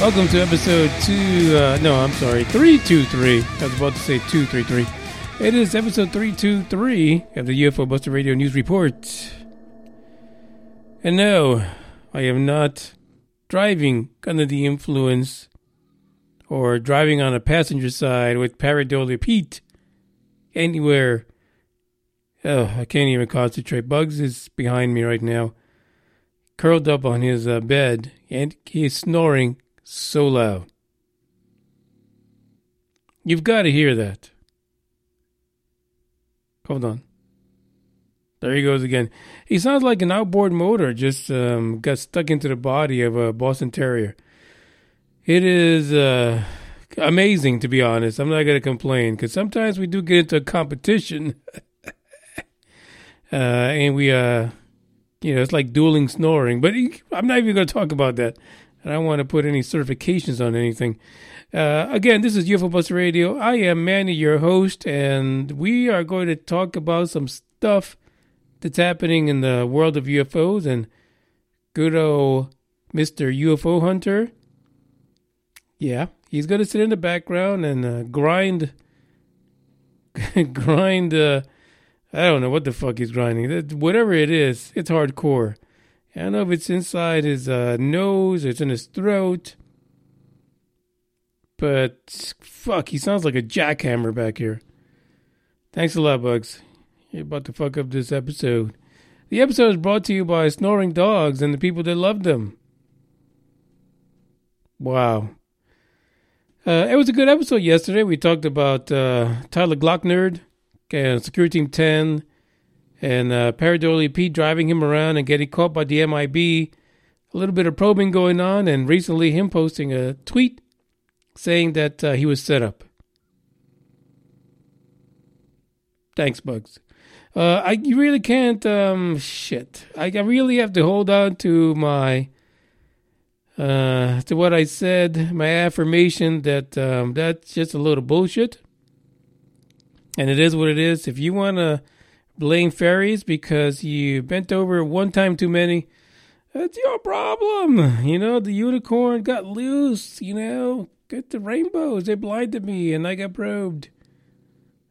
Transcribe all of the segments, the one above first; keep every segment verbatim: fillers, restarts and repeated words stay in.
Welcome to episode two, uh, no, I'm sorry, three two three. I was about to say two three three. It is episode three two three of the U F O Buster Radio News Report. And no, I am not driving under the influence or driving on a passenger side with Pareidolia Pete anywhere. Oh, I can't even concentrate. Bugs is behind me right now, curled up on his uh, bed, and he is snoring so loud. You've got to hear that. Hold on. There he goes again. He sounds like an outboard motor just um, got stuck into the body of a Boston Terrier. It is uh, amazing, to be honest. I'm not going to complain because sometimes we do get into a competition uh, and we, uh, you know, it's like dueling snoring. But he, I'm not even going to talk about that. And I don't want to put any certifications on anything. Uh, again, this is U F O Buster Radio. I am Manny, your host, and we are going to talk about some stuff that's happening in the world of U F Os. And good old Mister U F O Hunter, yeah, he's going to sit in the background and uh, grind, grind, uh, I don't know what the fuck he's grinding. Whatever it is, it's hardcore. I don't know if it's inside his uh, nose or it's in his throat. But, fuck, he sounds like a jackhammer back here. Thanks a lot, Bugs. You're about to fuck up this episode. The episode is brought to you by snoring dogs and the people that love them. Wow. Uh, it was a good episode yesterday. We talked about uh, Tyler Glockner, and Security Team ten. And uh, Pareidolia Pete driving him around and getting caught by the M I B. A little bit of probing going on, and recently him posting a tweet saying that uh, he was set up. Thanks, Bugs. Uh, I really can't, um, shit. I, I really have to hold on to my, uh, to what I said, my affirmation that um, that's just a little bullshit. And it is what it is. If you want to blame ferries because you bent over one time too many, that's your problem. You know, the unicorn got loose, you know. Get the rainbows. They blinded me and I got probed.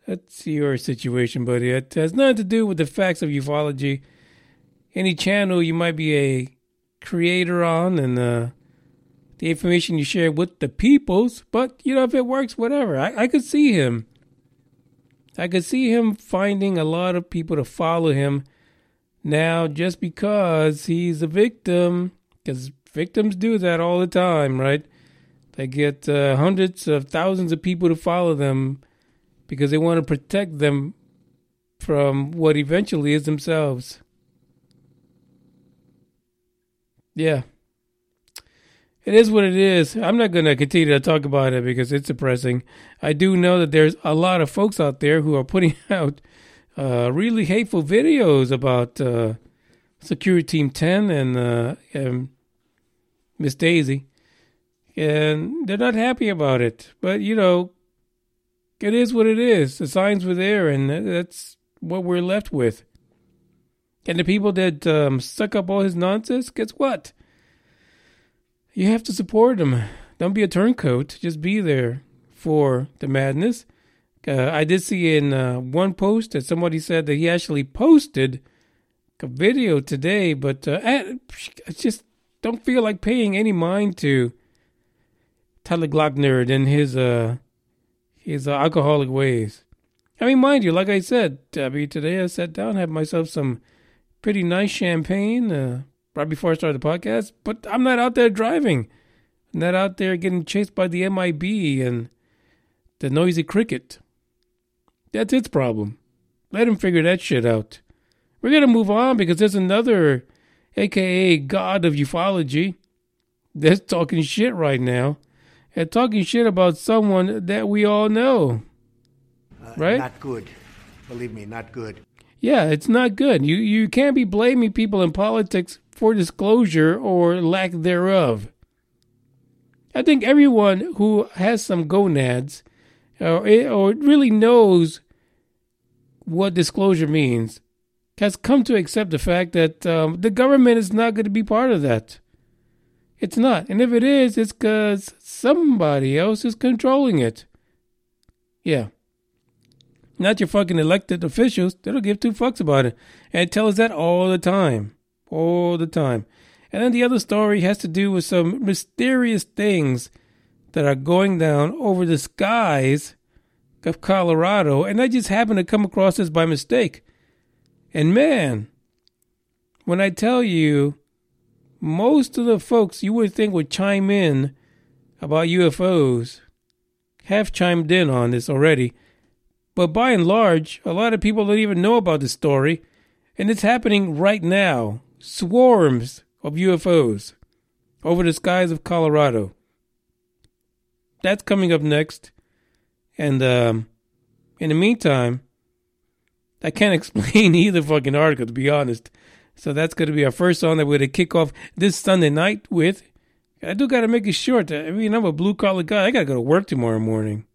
That's your situation, buddy. It has nothing to do with the facts of ufology. Any channel you might be a creator on and uh, the information you share with the peoples. But, you know, if it works, whatever. I, I could see him. I could see him finding a lot of people to follow him now just because he's a victim, because victims do that all the time, right? They get uh, hundreds of thousands of people to follow them because they want to protect them from what eventually is themselves. Yeah. It is what it is. I'm not going to continue to talk about it because it's depressing. I do know that there's a lot of folks out there who are putting out uh, really hateful videos about uh, Security Team ten and, uh, and Miss Daisy. And they're not happy about it. But, you know, It is what it is. The signs were there, and that's what we're left with. And the people that um, suck up all his nonsense, guess what? You have to support them. Don't be a turncoat. Just be there for the madness. Uh, I did see in uh, one post that somebody said that he actually posted a video today, but uh, I just don't feel like paying any mind to Tyler Glockner and his uh, his uh, alcoholic ways. I mean, mind you, like I said, I mean, today I sat down, had myself some pretty nice champagne uh, right before I started the podcast, but I'm not out there driving. I'm not out there getting chased by the M I B and the noisy cricket. That's its problem. Let him figure that shit out. We're going to move on because there's another, a k a. God of Ufology, that's talking shit right now and talking shit about someone that we all know. Uh, right? Not good. Believe me, not good. Yeah, it's not good. You you can't be blaming people in politics for disclosure or lack thereof. I think everyone who has some gonads or, or really knows what disclosure means has come to accept the fact that um, the government is not going to be part of that. It's not. And if it is, it's because somebody else is controlling it. Yeah. Not your fucking elected officials. They don't give two fucks about it. And tell us that all the time. All the time. And then the other story has to do with some mysterious things that are going down over the skies of Colorado. And I just happened to come across this by mistake. And man, when I tell you, most of the folks you would think would chime in about U F Os have chimed in on this already. But by and large, a lot of people don't even know about this story. And it's happening right now. Swarms of U F Os over the skies of Colorado. That's coming up next. And um, in the meantime, I can't explain either fucking article, to be honest. So that's going to be our first song that we're going to kick off this Sunday night with. I do got to make it short. I mean, I'm a blue-collar guy. I got to go to work tomorrow morning.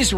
is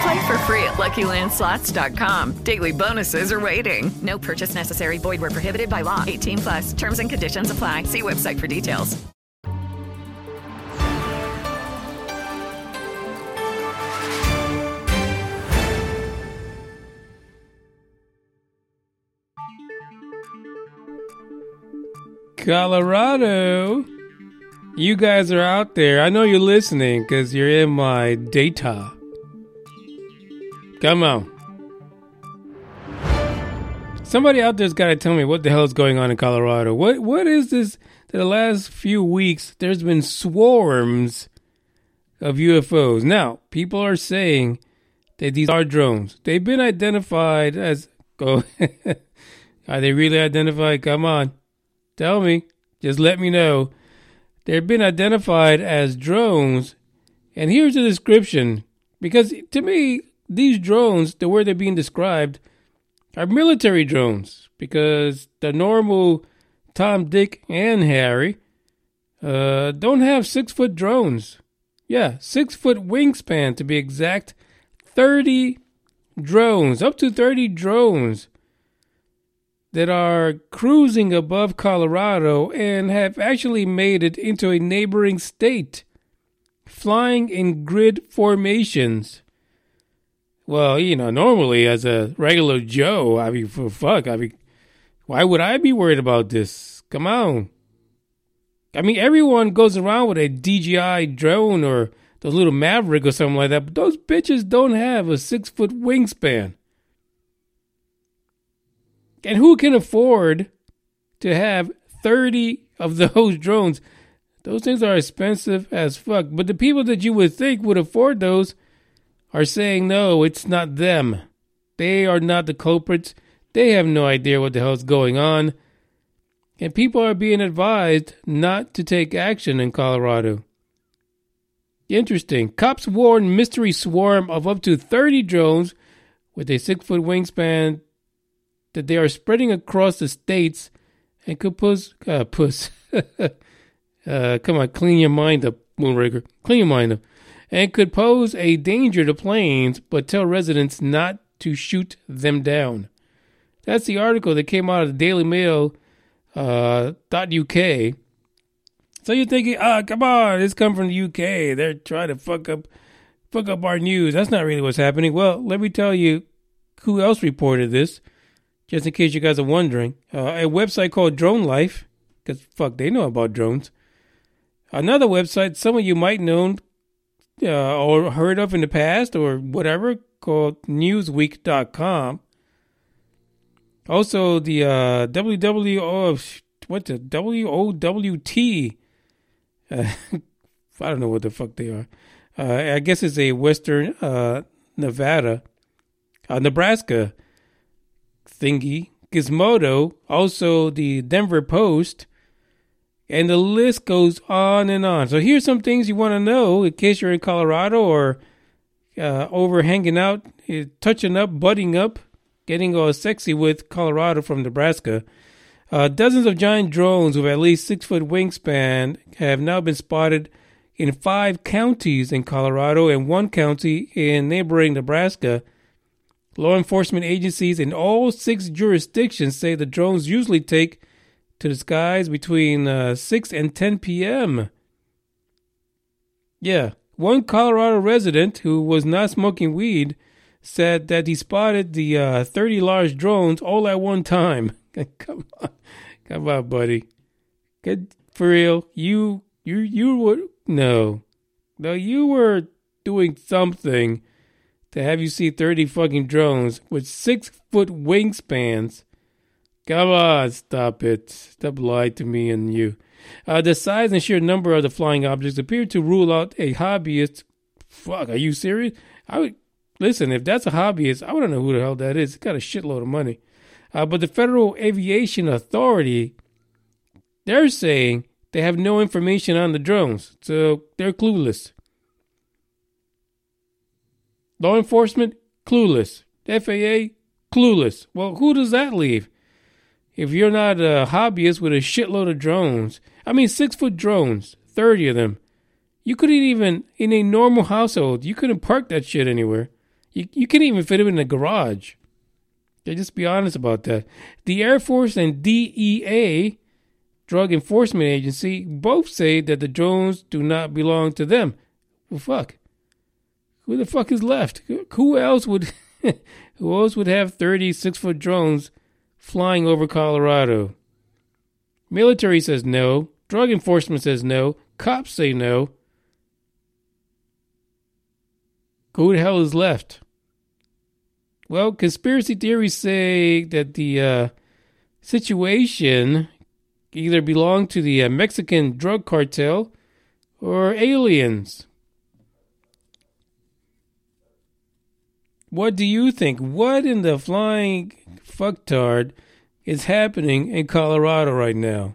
Play for free at lucky land slots dot com. Daily bonuses are waiting. No purchase necessary. Void where prohibited by law. eighteen plus. Terms and conditions apply. See website for details. Colorado, you guys are out there. I know you're listening because you're in my data. Come on. Somebody out there's got to tell me what the hell is going on in Colorado. What What is this? The last few weeks, there's been swarms of U F Os. Now, people are saying that these are drones. They've been identified as... Oh, are they really identified? Come on. Tell me. Just let me know. They've been identified as drones. And here's the description. Because to me, these drones, the way they're being described, are military drones. Because the normal Tom, Dick, and Harry uh, don't have six-foot drones. Yeah, six-foot wingspan to be exact. thirty drones. Up to thirty drones. That are cruising above Colorado and have actually made it into a neighboring state, flying in grid formations. Well, you know, normally as a regular Joe, I mean, for fuck, I mean, why would I be worried about this? Come on. I mean, everyone goes around with a D J I drone or those little Maverick or something like that, but those bitches don't have a six-foot wingspan. And who can afford to have thirty of those drones? Those things are expensive as fuck. But the people that you would think would afford those are saying, no, it's not them. They are not the culprits. They have no idea what the hell's going on. And people are being advised not to take action in Colorado. Interesting. Cops warn mystery swarm of up to thirty drones with a six-foot wingspan that they are spreading across the states and could puss, uh, puss. uh, come on, clean your mind up, Moonraker. Clean your mind up. And could pose a danger to planes, but tell residents not to shoot them down. That's the article that came out of the Daily Mail, uh, .uk. So you're thinking, ah, oh, come on, it's come from the U K. They're trying to fuck up, fuck up our news. That's not really what's happening. Well, let me tell you who else reported this. Just in case you guys are wondering, uh, a website called Drone Life, because fuck, they know about drones. Another website some of you might know uh, or heard of in the past or whatever, called newsweek dot com. Also, the uh, W W O, what the W O W T, uh, I don't know what the fuck they are. Uh, I guess it's a Western uh, Nevada, uh, Nebraska thingy, Gizmodo, also the Denver Post, and the list goes on and on. So here's some things you want to know in case you're in Colorado or uh, over hanging out, touching up, butting up, getting all sexy with Colorado from Nebraska. Uh, dozens of giant drones with at least six-foot wingspan have now been spotted in five counties in Colorado and one county in neighboring Nebraska. Law enforcement agencies in all six jurisdictions say the drones usually take to the skies between uh, six and ten p.m. Yeah. One Colorado resident who was not smoking weed said that he spotted the uh, thirty large drones all at one time. Come on. Come on, buddy. Good. For real, you, you, you were, no, no, you were doing something to have you see thirty fucking drones with six foot wingspans. Come on, stop it. Stop lying to me and you. Uh, the size and sheer number of the flying objects appear to rule out a hobbyist. Fuck, are you serious? I would listen, if that's a hobbyist, I wouldn't know who the hell that is. It's got a shitload of money. Uh, but the Federal Aviation Authority, they're saying they have no information on the drones, so they're clueless. Law enforcement, clueless. F A A, clueless. Well, who does that leave? If you're not a hobbyist with a shitload of drones, I mean six-foot drones, thirty of them, you couldn't even, in a normal household, you couldn't park that shit anywhere. You, you couldn't even fit them in a garage. They just be honest about that. The Air Force and D E A, Drug Enforcement Agency, both say that the drones do not belong to them. Well, fuck. Who the fuck is left? Who else would, who else would have thirty six-foot drones flying over Colorado? Military says no. Drug enforcement says no. Cops say no. Who the hell is left? Well, conspiracy theories say that the uh, situation either belonged to the uh, Mexican drug cartel or aliens. What do you think? What in the flying fucktard is happening in Colorado right now?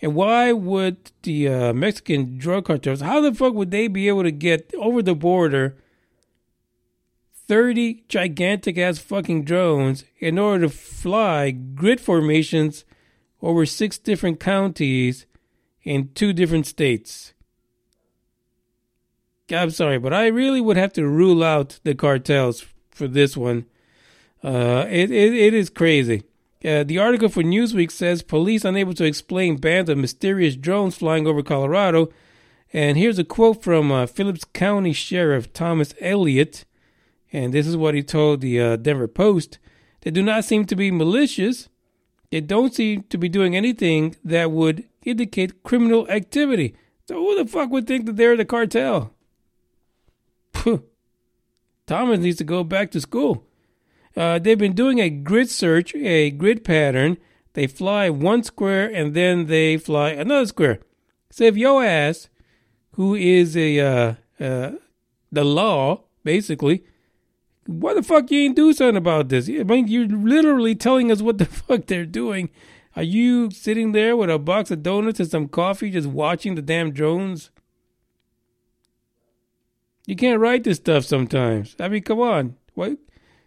And why would the uh, Mexican drug cartels, how the fuck would they be able to get over the border thirty gigantic-ass fucking drones in order to fly grid formations over six different counties in two different states? I'm sorry, but I really would have to rule out the cartels for this one. Uh, it, it it is crazy. Uh, the article for Newsweek says police unable to explain bands of mysterious drones flying over Colorado. And here's a quote from uh, Phillips County Sheriff Thomas Elliott. And this is what he told the uh, Denver Post. They do not seem to be malicious. They don't seem to be doing anything that would indicate criminal activity. So who the fuck would think that they're the cartel? Thomas needs to go back to school. Uh, they've been doing a grid search, a grid pattern. They fly one square and then they fly another square. So if your ass, who is a uh, uh, the law, basically, why the fuck you ain't do something about this? I mean, you're literally telling us what the fuck they're doing. Are you sitting there with a box of donuts and some coffee just watching the damn drones? You can't write this stuff sometimes. I mean, come on. What?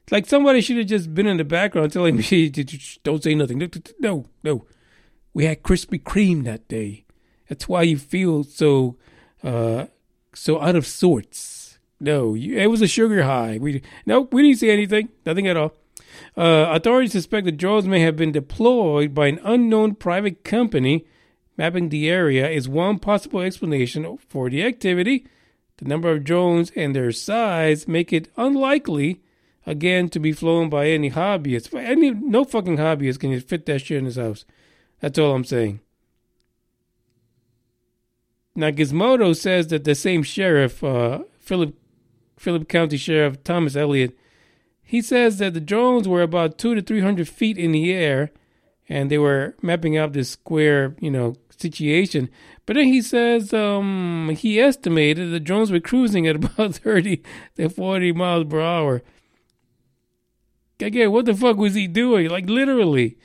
It's like somebody should have just been in the background telling me, don't say nothing. No, no. We had Krispy Kreme that day. That's why you feel so uh, so out of sorts. No, you, it was a sugar high. We Nope, we didn't see anything. Nothing at all. Uh, authorities suspect the drones may have been deployed by an unknown private company. Mapping the area is one possible explanation for the activity. The number of drones and their size make it unlikely, again, to be flown by any hobbyist. Any, no fucking hobbyist can fit that shit in his house. That's all I'm saying. Now, Gizmodo says that the same sheriff, uh, Phillip, Phillip County Sheriff Thomas Elliott, he says that the drones were about two to three hundred feet in the air, and they were mapping out this square, you know, situation. But then he says um, he estimated the drones were cruising at about thirty to forty miles per hour. Again, what the fuck was he doing? Like, literally,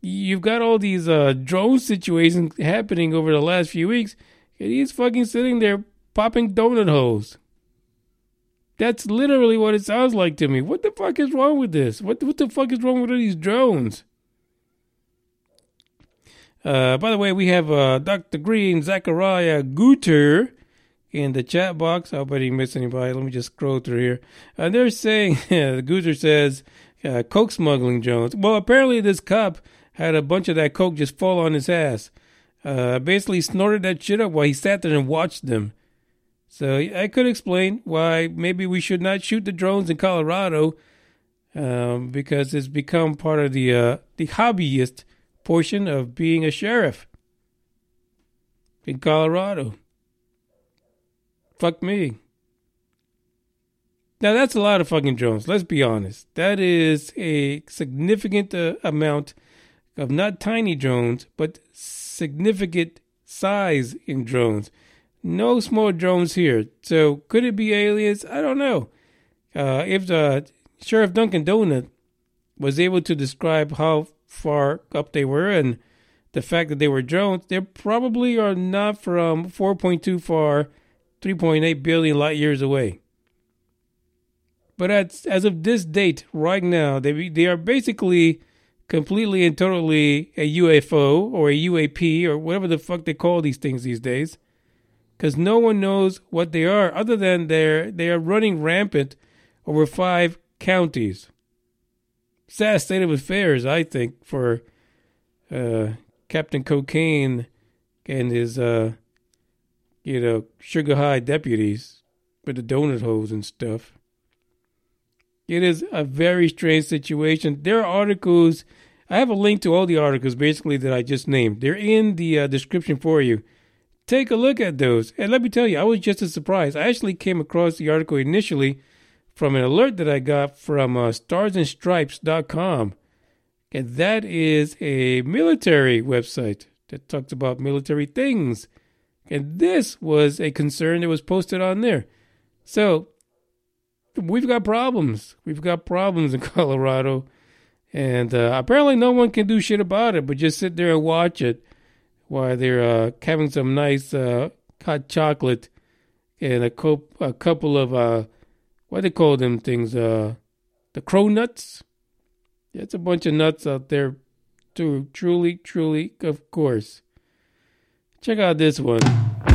you've got all these uh, drone situations happening over the last few weeks, and he's fucking sitting there popping donut holes. That's literally what it sounds like to me. What the fuck is wrong with this? What, what the fuck is wrong with all these drones? Uh, by the way, we have uh, Doctor Green, Zachariah Guter in the chat box. I bet he missed anybody. Let me just scroll through here. And uh, they're saying, Guter says, uh, coke smuggling drones. Well, apparently this cop had a bunch of that coke just fall on his ass. Uh, basically snorted that shit up while he sat there and watched them. So I could explain why maybe we should not shoot the drones in Colorado um, because it's become part of the uh, the hobbyist portion of being a sheriff. in Colorado. Fuck me. Now, that's a lot of fucking drones. Let's be honest. That is a significant uh, amount of not tiny drones, but significant size in drones. No small drones here. So could it be aliens? I don't know. Uh, if the Sheriff Dunkin' Donut was able to describe how far up they were and the fact that they were drones, they probably are not from four point two far, three point eight billion light years away. But as, as of this date, right now, they they are basically completely and totally a U F O or a U A P or whatever the fuck they call these things these days. Because no one knows what they are other than they're, they are running rampant over five counties. Sad state of affairs, I think, for uh, Captain Cocaine and his, uh, you know, sugar high deputies with the donut holes and stuff. It is a very strange situation. There are articles. I have a link to all the articles, basically, that I just named. They're in the uh, description for you. Take a look at those. And let me tell you, I was just as surprised. I actually came across the article initially from an alert that I got from uh, stars and stripes dot com. And that is a military website that talks about military things. And this was a concern that was posted on there. So we've got problems. We've got problems in Colorado. And uh, apparently no one can do shit about it, but just sit there and watch it while they're uh, having some nice uh, hot chocolate and a, co- a couple of, uh, what do they call them things? Uh, the crow nuts? That's a bunch of nuts out there, too. Truly, truly, of course. Check out this one. Boy,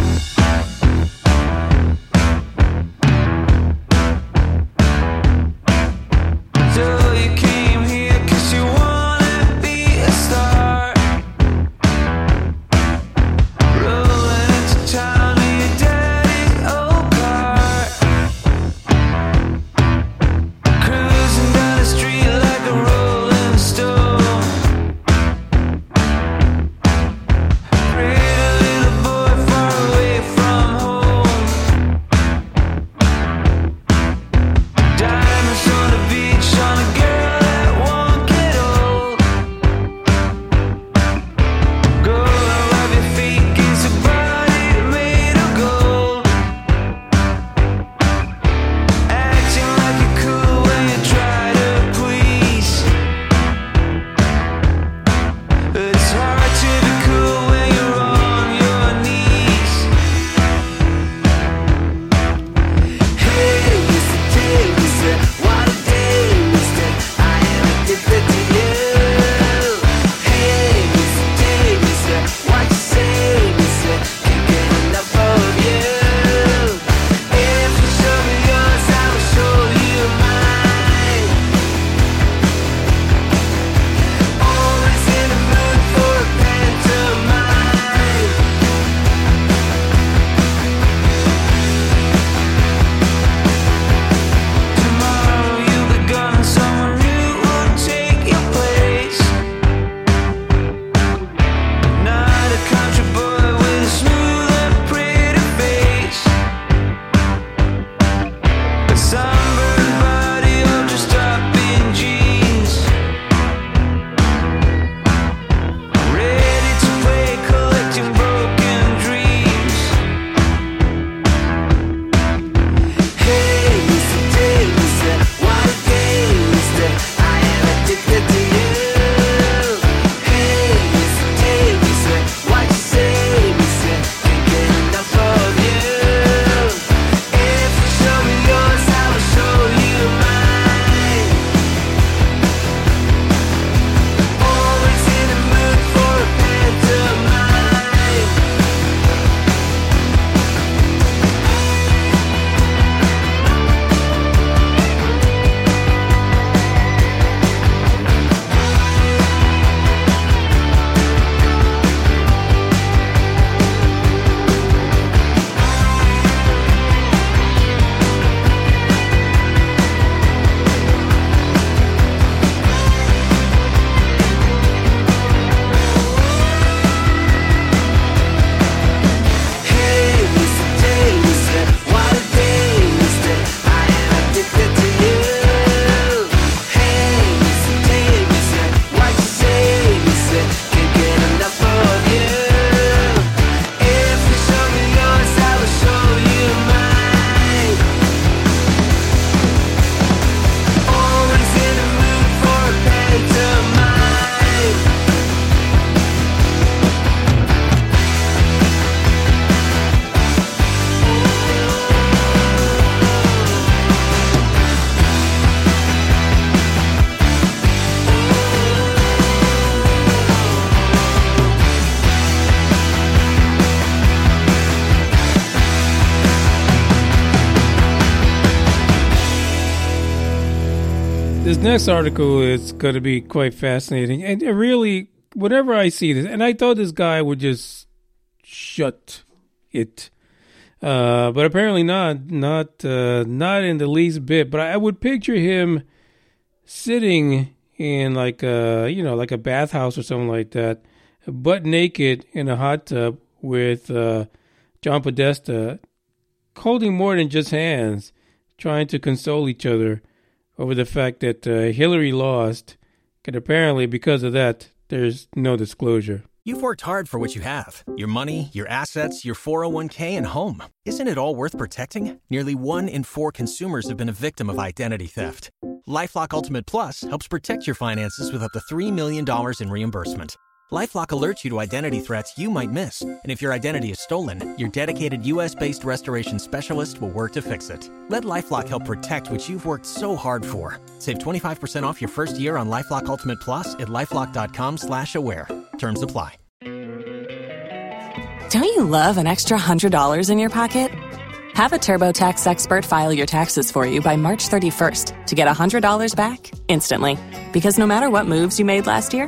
This next article is going to be quite fascinating. And it really, whenever I see this, and I thought this guy would just shut it. Uh, but apparently not, not, uh, not in the least bit. But I would picture him sitting in like a, you know, like a bathhouse or something like that, butt naked in a hot tub with uh, John Podesta, holding more than just hands, trying to console each other over the fact that uh, Hillary lost, and apparently because of that, there's no disclosure. You've worked hard for what you have, your money, your assets, your four oh one k, and home. Isn't it all worth protecting? Nearly one in four consumers have been a victim of identity theft. LifeLock Ultimate Plus helps protect your finances with up to three million dollars in reimbursement. LifeLock alerts you to identity threats you might miss. And if your identity is stolen, your dedicated U S-based restoration specialist will work to fix it. Let LifeLock help protect what you've worked so hard for. Save twenty-five percent off your first year on LifeLock Ultimate Plus at LifeLock.com slash aware. Terms apply. Don't you love an extra one hundred dollars in your pocket? Have a TurboTax expert file your taxes for you by March thirty-first to get one hundred dollars back instantly. Because no matter what moves you made last year,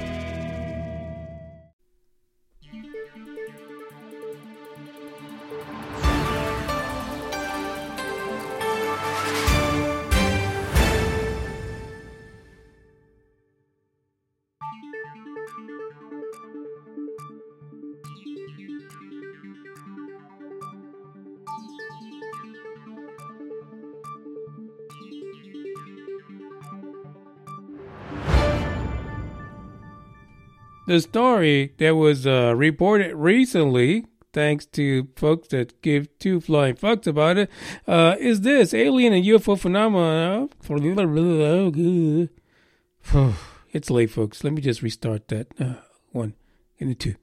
The story that was uh, reported recently, thanks to folks that give two flying fucks about it, uh, is this alien and U F O phenomena. It's late, folks. Let me just restart that. Uh, one and two.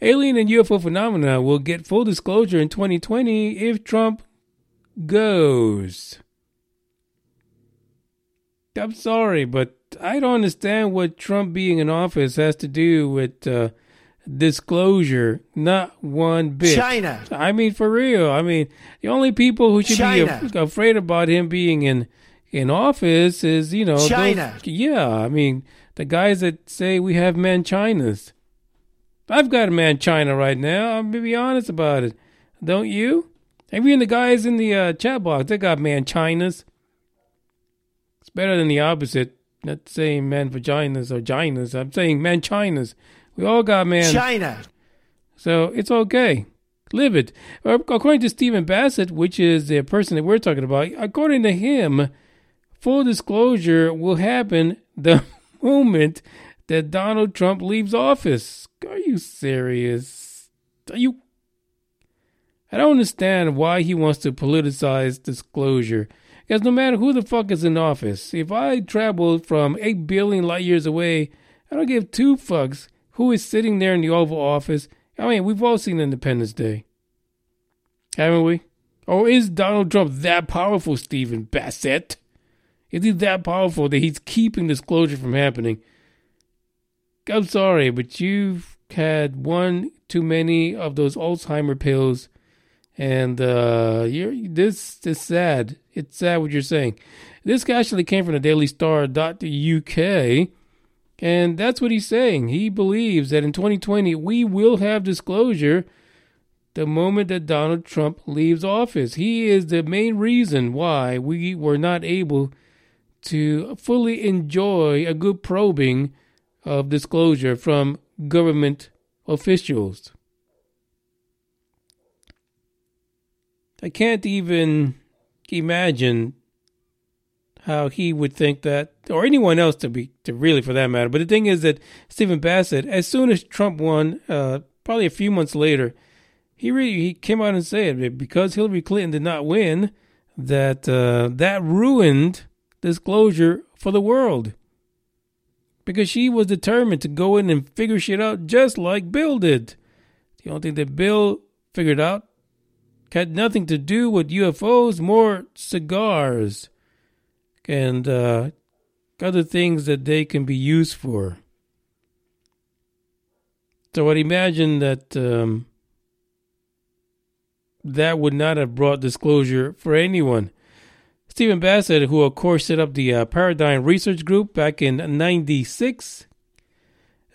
Alien and U F O phenomena will get full disclosure in twenty twenty if Trump goes. I'm sorry, but I don't understand what Trump being in office has to do with uh, disclosure. Not one bit. China. I mean, for real. I mean, the only people who should China. be a- afraid about him being in in office is, you know, China. Those, yeah, I mean, the guys that say we have man Chinas. I've got a man China right now. I'm gonna be honest about it. Don't you? And even the guys in the uh, chat box, they got man Chinas. It's better than the opposite. Not saying man vaginas or ginas. I'm saying man Chinas. We all got man China. So it's okay. Live it. According to Stephen Bassett, which is the person that we're talking about, according to him, full disclosure will happen the moment that Donald Trump leaves office. Are you serious? Are you? I don't understand why he wants to politicize disclosure. Because no matter who the fuck is in office, if I travel from eight billion light years away, I don't give two fucks who is sitting there in the Oval Office. I mean, we've all seen Independence Day. Haven't we? Or is Donald Trump that powerful, Stephen Bassett? Is he that powerful that he's keeping disclosure from happening? I'm sorry, but you've had one too many of those Alzheimer pills. And uh, you're, this is sad. It's sad what you're saying. This guy actually came from the Daily Star .uk, and that's what he's saying. He believes that in twenty twenty, we will have disclosure the moment that Donald Trump leaves office. He is the main reason why we were not able to fully enjoy a good probing of disclosure from government officials. I can't even imagine how he would think that, or anyone else to be, to really for that matter. But the thing is that Stephen Bassett, as soon as Trump won, uh, probably a few months later, he really he came out and said that because Hillary Clinton did not win, that uh, that ruined disclosure for the world. Because she was determined to go in and figure shit out just like Bill did. The only thing that Bill figured out had nothing to do with U F Os, more cigars. And uh, other things that they can be used for. So I'd imagine that um, that would not have brought disclosure for anyone. Stephen Bassett, who of course set up the uh, Paradigm Research Group back in ninety-six,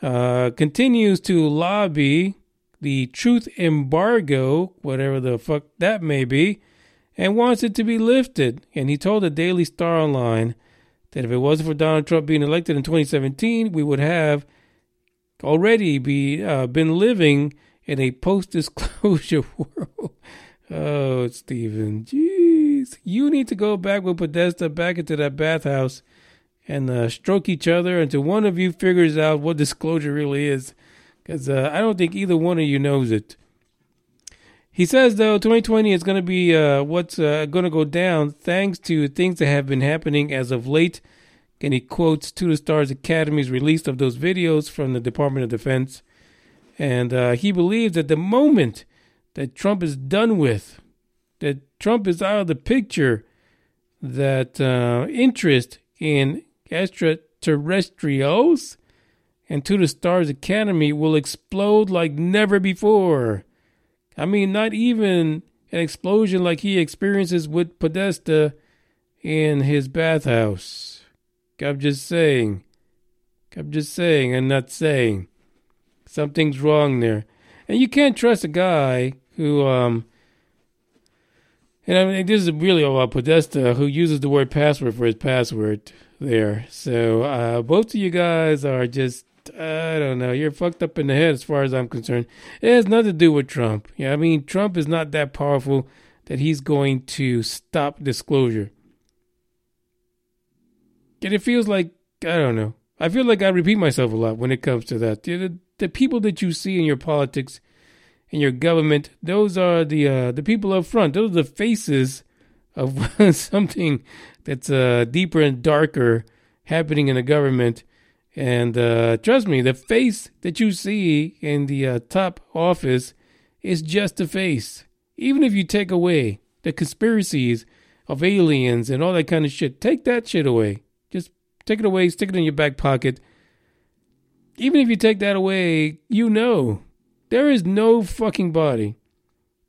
uh, continues to lobby the truth embargo, whatever the fuck that may be, and wants it to be lifted. And he told the Daily Star Online that if it wasn't for Donald Trump being elected in twenty seventeen, we would have already be uh, been living in a post-disclosure world. Oh, Stephen, jeez. You need to go back with Podesta back into that bathhouse and uh, stroke each other until one of you figures out what disclosure really is, because uh, I don't think either one of you knows it. He says, though, twenty twenty is going to be uh, what's uh, going to go down thanks to things that have been happening as of late. And he quotes To The Stars Academy's release of those videos from the Department of Defense. And uh, he believes that the moment that Trump is done with, that Trump is out of the picture, that uh, interest in extraterrestrials and To The Stars Academy will explode like never before. I mean, not even an explosion like he experiences with Podesta in his bathhouse. I'm just saying. I'm just saying and not saying. Something's wrong there. And you can't trust a guy who, um, and I mean, this is really about Podesta, who uses the word password for his password there. So uh, both of you guys are just, I don't know, you're fucked up in the head as far as I'm concerned. It has nothing to do with Trump. Yeah, I mean, Trump is not that powerful that he's going to stop disclosure. And it feels like, I don't know, I feel like I repeat myself a lot when it comes to that. The, the people that you see in your politics, in your government, those are the uh, the people up front. Those are the faces of something that's uh, deeper and darker happening in the government. And uh, trust me, the face that you see in the uh, top office is just a face. Even if you take away the conspiracies of aliens and all that kind of shit, take that shit away. Take it away, stick it in your back pocket. Even if you take that away, you know, there is no fucking body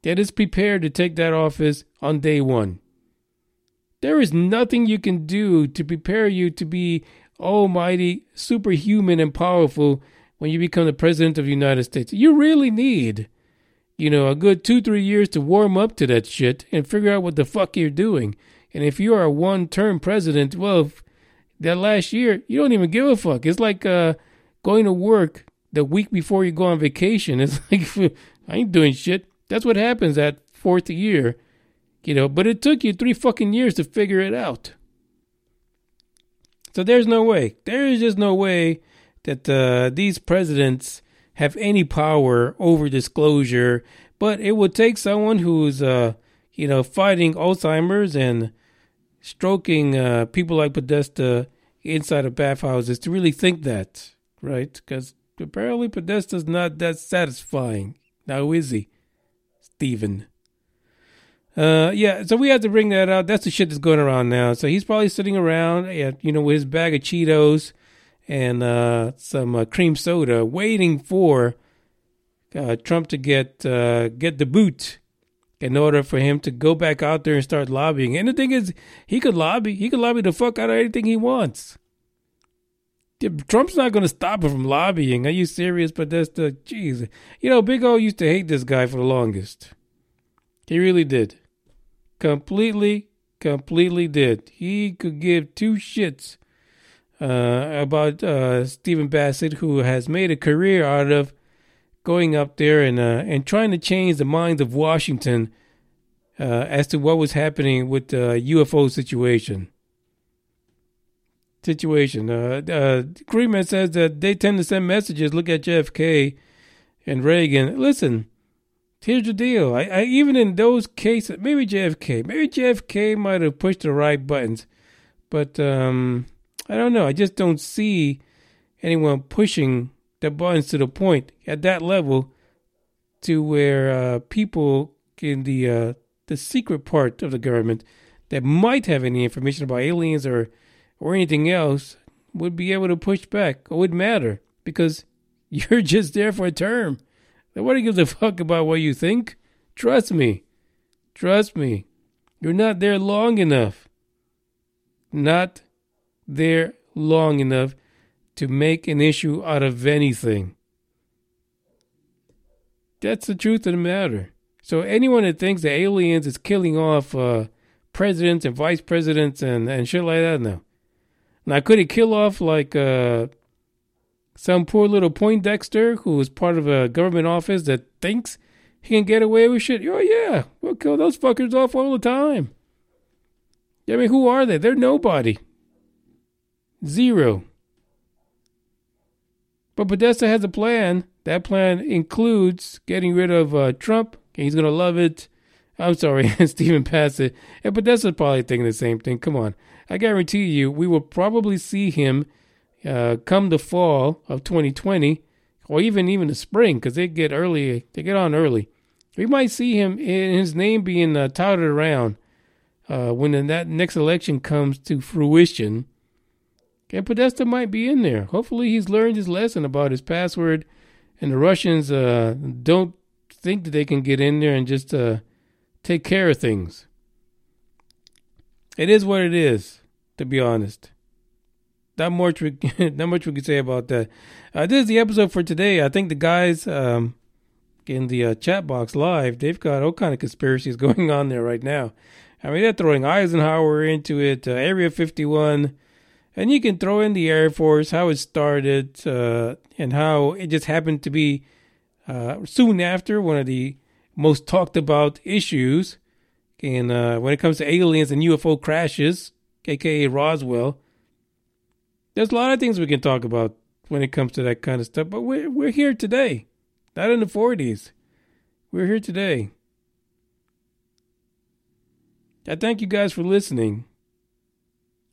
that is prepared to take that office on day one. There is nothing you can do to prepare you to be almighty, superhuman, and powerful when you become the president of the United States. You really need, you know, a good two, three years to warm up to that shit and figure out what the fuck you're doing. And if you are a one-term president, well, that last year, you don't even give a fuck. It's like uh, going to work the week before you go on vacation. It's like, I ain't doing shit. That's what happens that fourth year, you know. But it took you three fucking years to figure it out. So there's no way. There is just no way that uh, these presidents have any power over disclosure. But it would take someone who's, uh, you know, fighting Alzheimer's and stroking uh, people like Podesta inside of bathhouses to really think that, right? Because apparently Podesta's not that satisfying. Now is he, Stephen? Uh, yeah, so we have to bring that out. That's the shit that's going around now. So he's probably sitting around, at, you know, with his bag of Cheetos and uh, some uh, cream soda, waiting for uh, Trump to get uh, get the boot, in order for him to go back out there and start lobbying. And the thing is, he could lobby. He could lobby the fuck out of anything he wants. Trump's not going to stop him from lobbying. Are you serious, Podesta? Jeez. You know, Big O used to hate this guy for the longest. He really did. Completely, completely did. He could give two shits uh, about uh, Stephen Bassett, who has made a career out of going up there and uh, and trying to change the minds of Washington uh, as to what was happening with the uh, U F O situation. Situation. Uh, uh, Greenman says that they tend to send messages. Look at J F K and Reagan. Listen, here's the deal. I, I even in those cases, maybe J F K, maybe J F K might have pushed the right buttons, but um, I don't know. I just don't see anyone pushing the buttons to the point at that level to where uh, people in the uh, the secret part of the government that might have any information about aliens or or anything else would be able to push back. It wouldn't matter because you're just there for a term. Nobody gives a fuck about what you think. Trust me. Trust me. You're not there long enough. Not there long enough to make an issue out of anything. That's the truth of the matter. So anyone that thinks that aliens is killing off uh, presidents and vice presidents and, and shit like that, no. Now, could it kill off like uh, some poor little Poindexter who is part of a government office that thinks he can get away with shit? Oh, yeah, we'll kill those fuckers off all the time. I mean, who are they? They're nobody. Zero. But Podesta has a plan. That plan includes getting rid of uh, Trump. Okay, he's going to love it. I'm sorry, Stephen Bassett. And Podesta's probably thinking the same thing. Come on. I guarantee you, we will probably see him uh, come the fall of twenty twenty or even even the spring because they get early. They get on early. We might see him in his name being uh, touted around uh, when that next election comes to fruition. And Podesta might be in there. Hopefully he's learned his lesson about his password. And the Russians uh, don't think that they can get in there and just uh, take care of things. It is what it is, to be honest. Not much we, not much we can say about that. Uh, this is the episode for today. I think the guys um, in the uh, chat box live, they've got all kind of conspiracies going on there right now. I mean, they're throwing Eisenhower into it, uh, Area fifty-one. And you can throw in the Air Force, how it started, uh, and how it just happened to be uh, soon after one of the most talked about issues. And uh, when it comes to aliens and U F O crashes, a k a. Roswell, there's a lot of things we can talk about when it comes to that kind of stuff. But we're, we're here today, not in the forties. We're here today. I thank you guys for listening.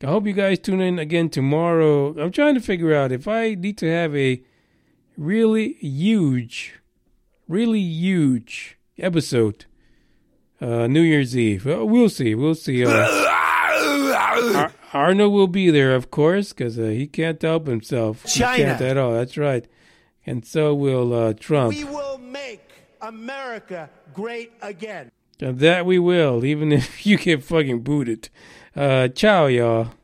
I hope you guys tune in again tomorrow. I'm trying to figure out if I need to have a really huge, really huge episode uh, New Year's Eve. Well, we'll see. We'll see. Uh, Ar- Arno will be there, of course, because uh, he can't help himself. China. He can't at all. That's right. And so will uh, Trump. We will make America great again. And that we will, even if you get fucking booted. Uh, ciao, y'all.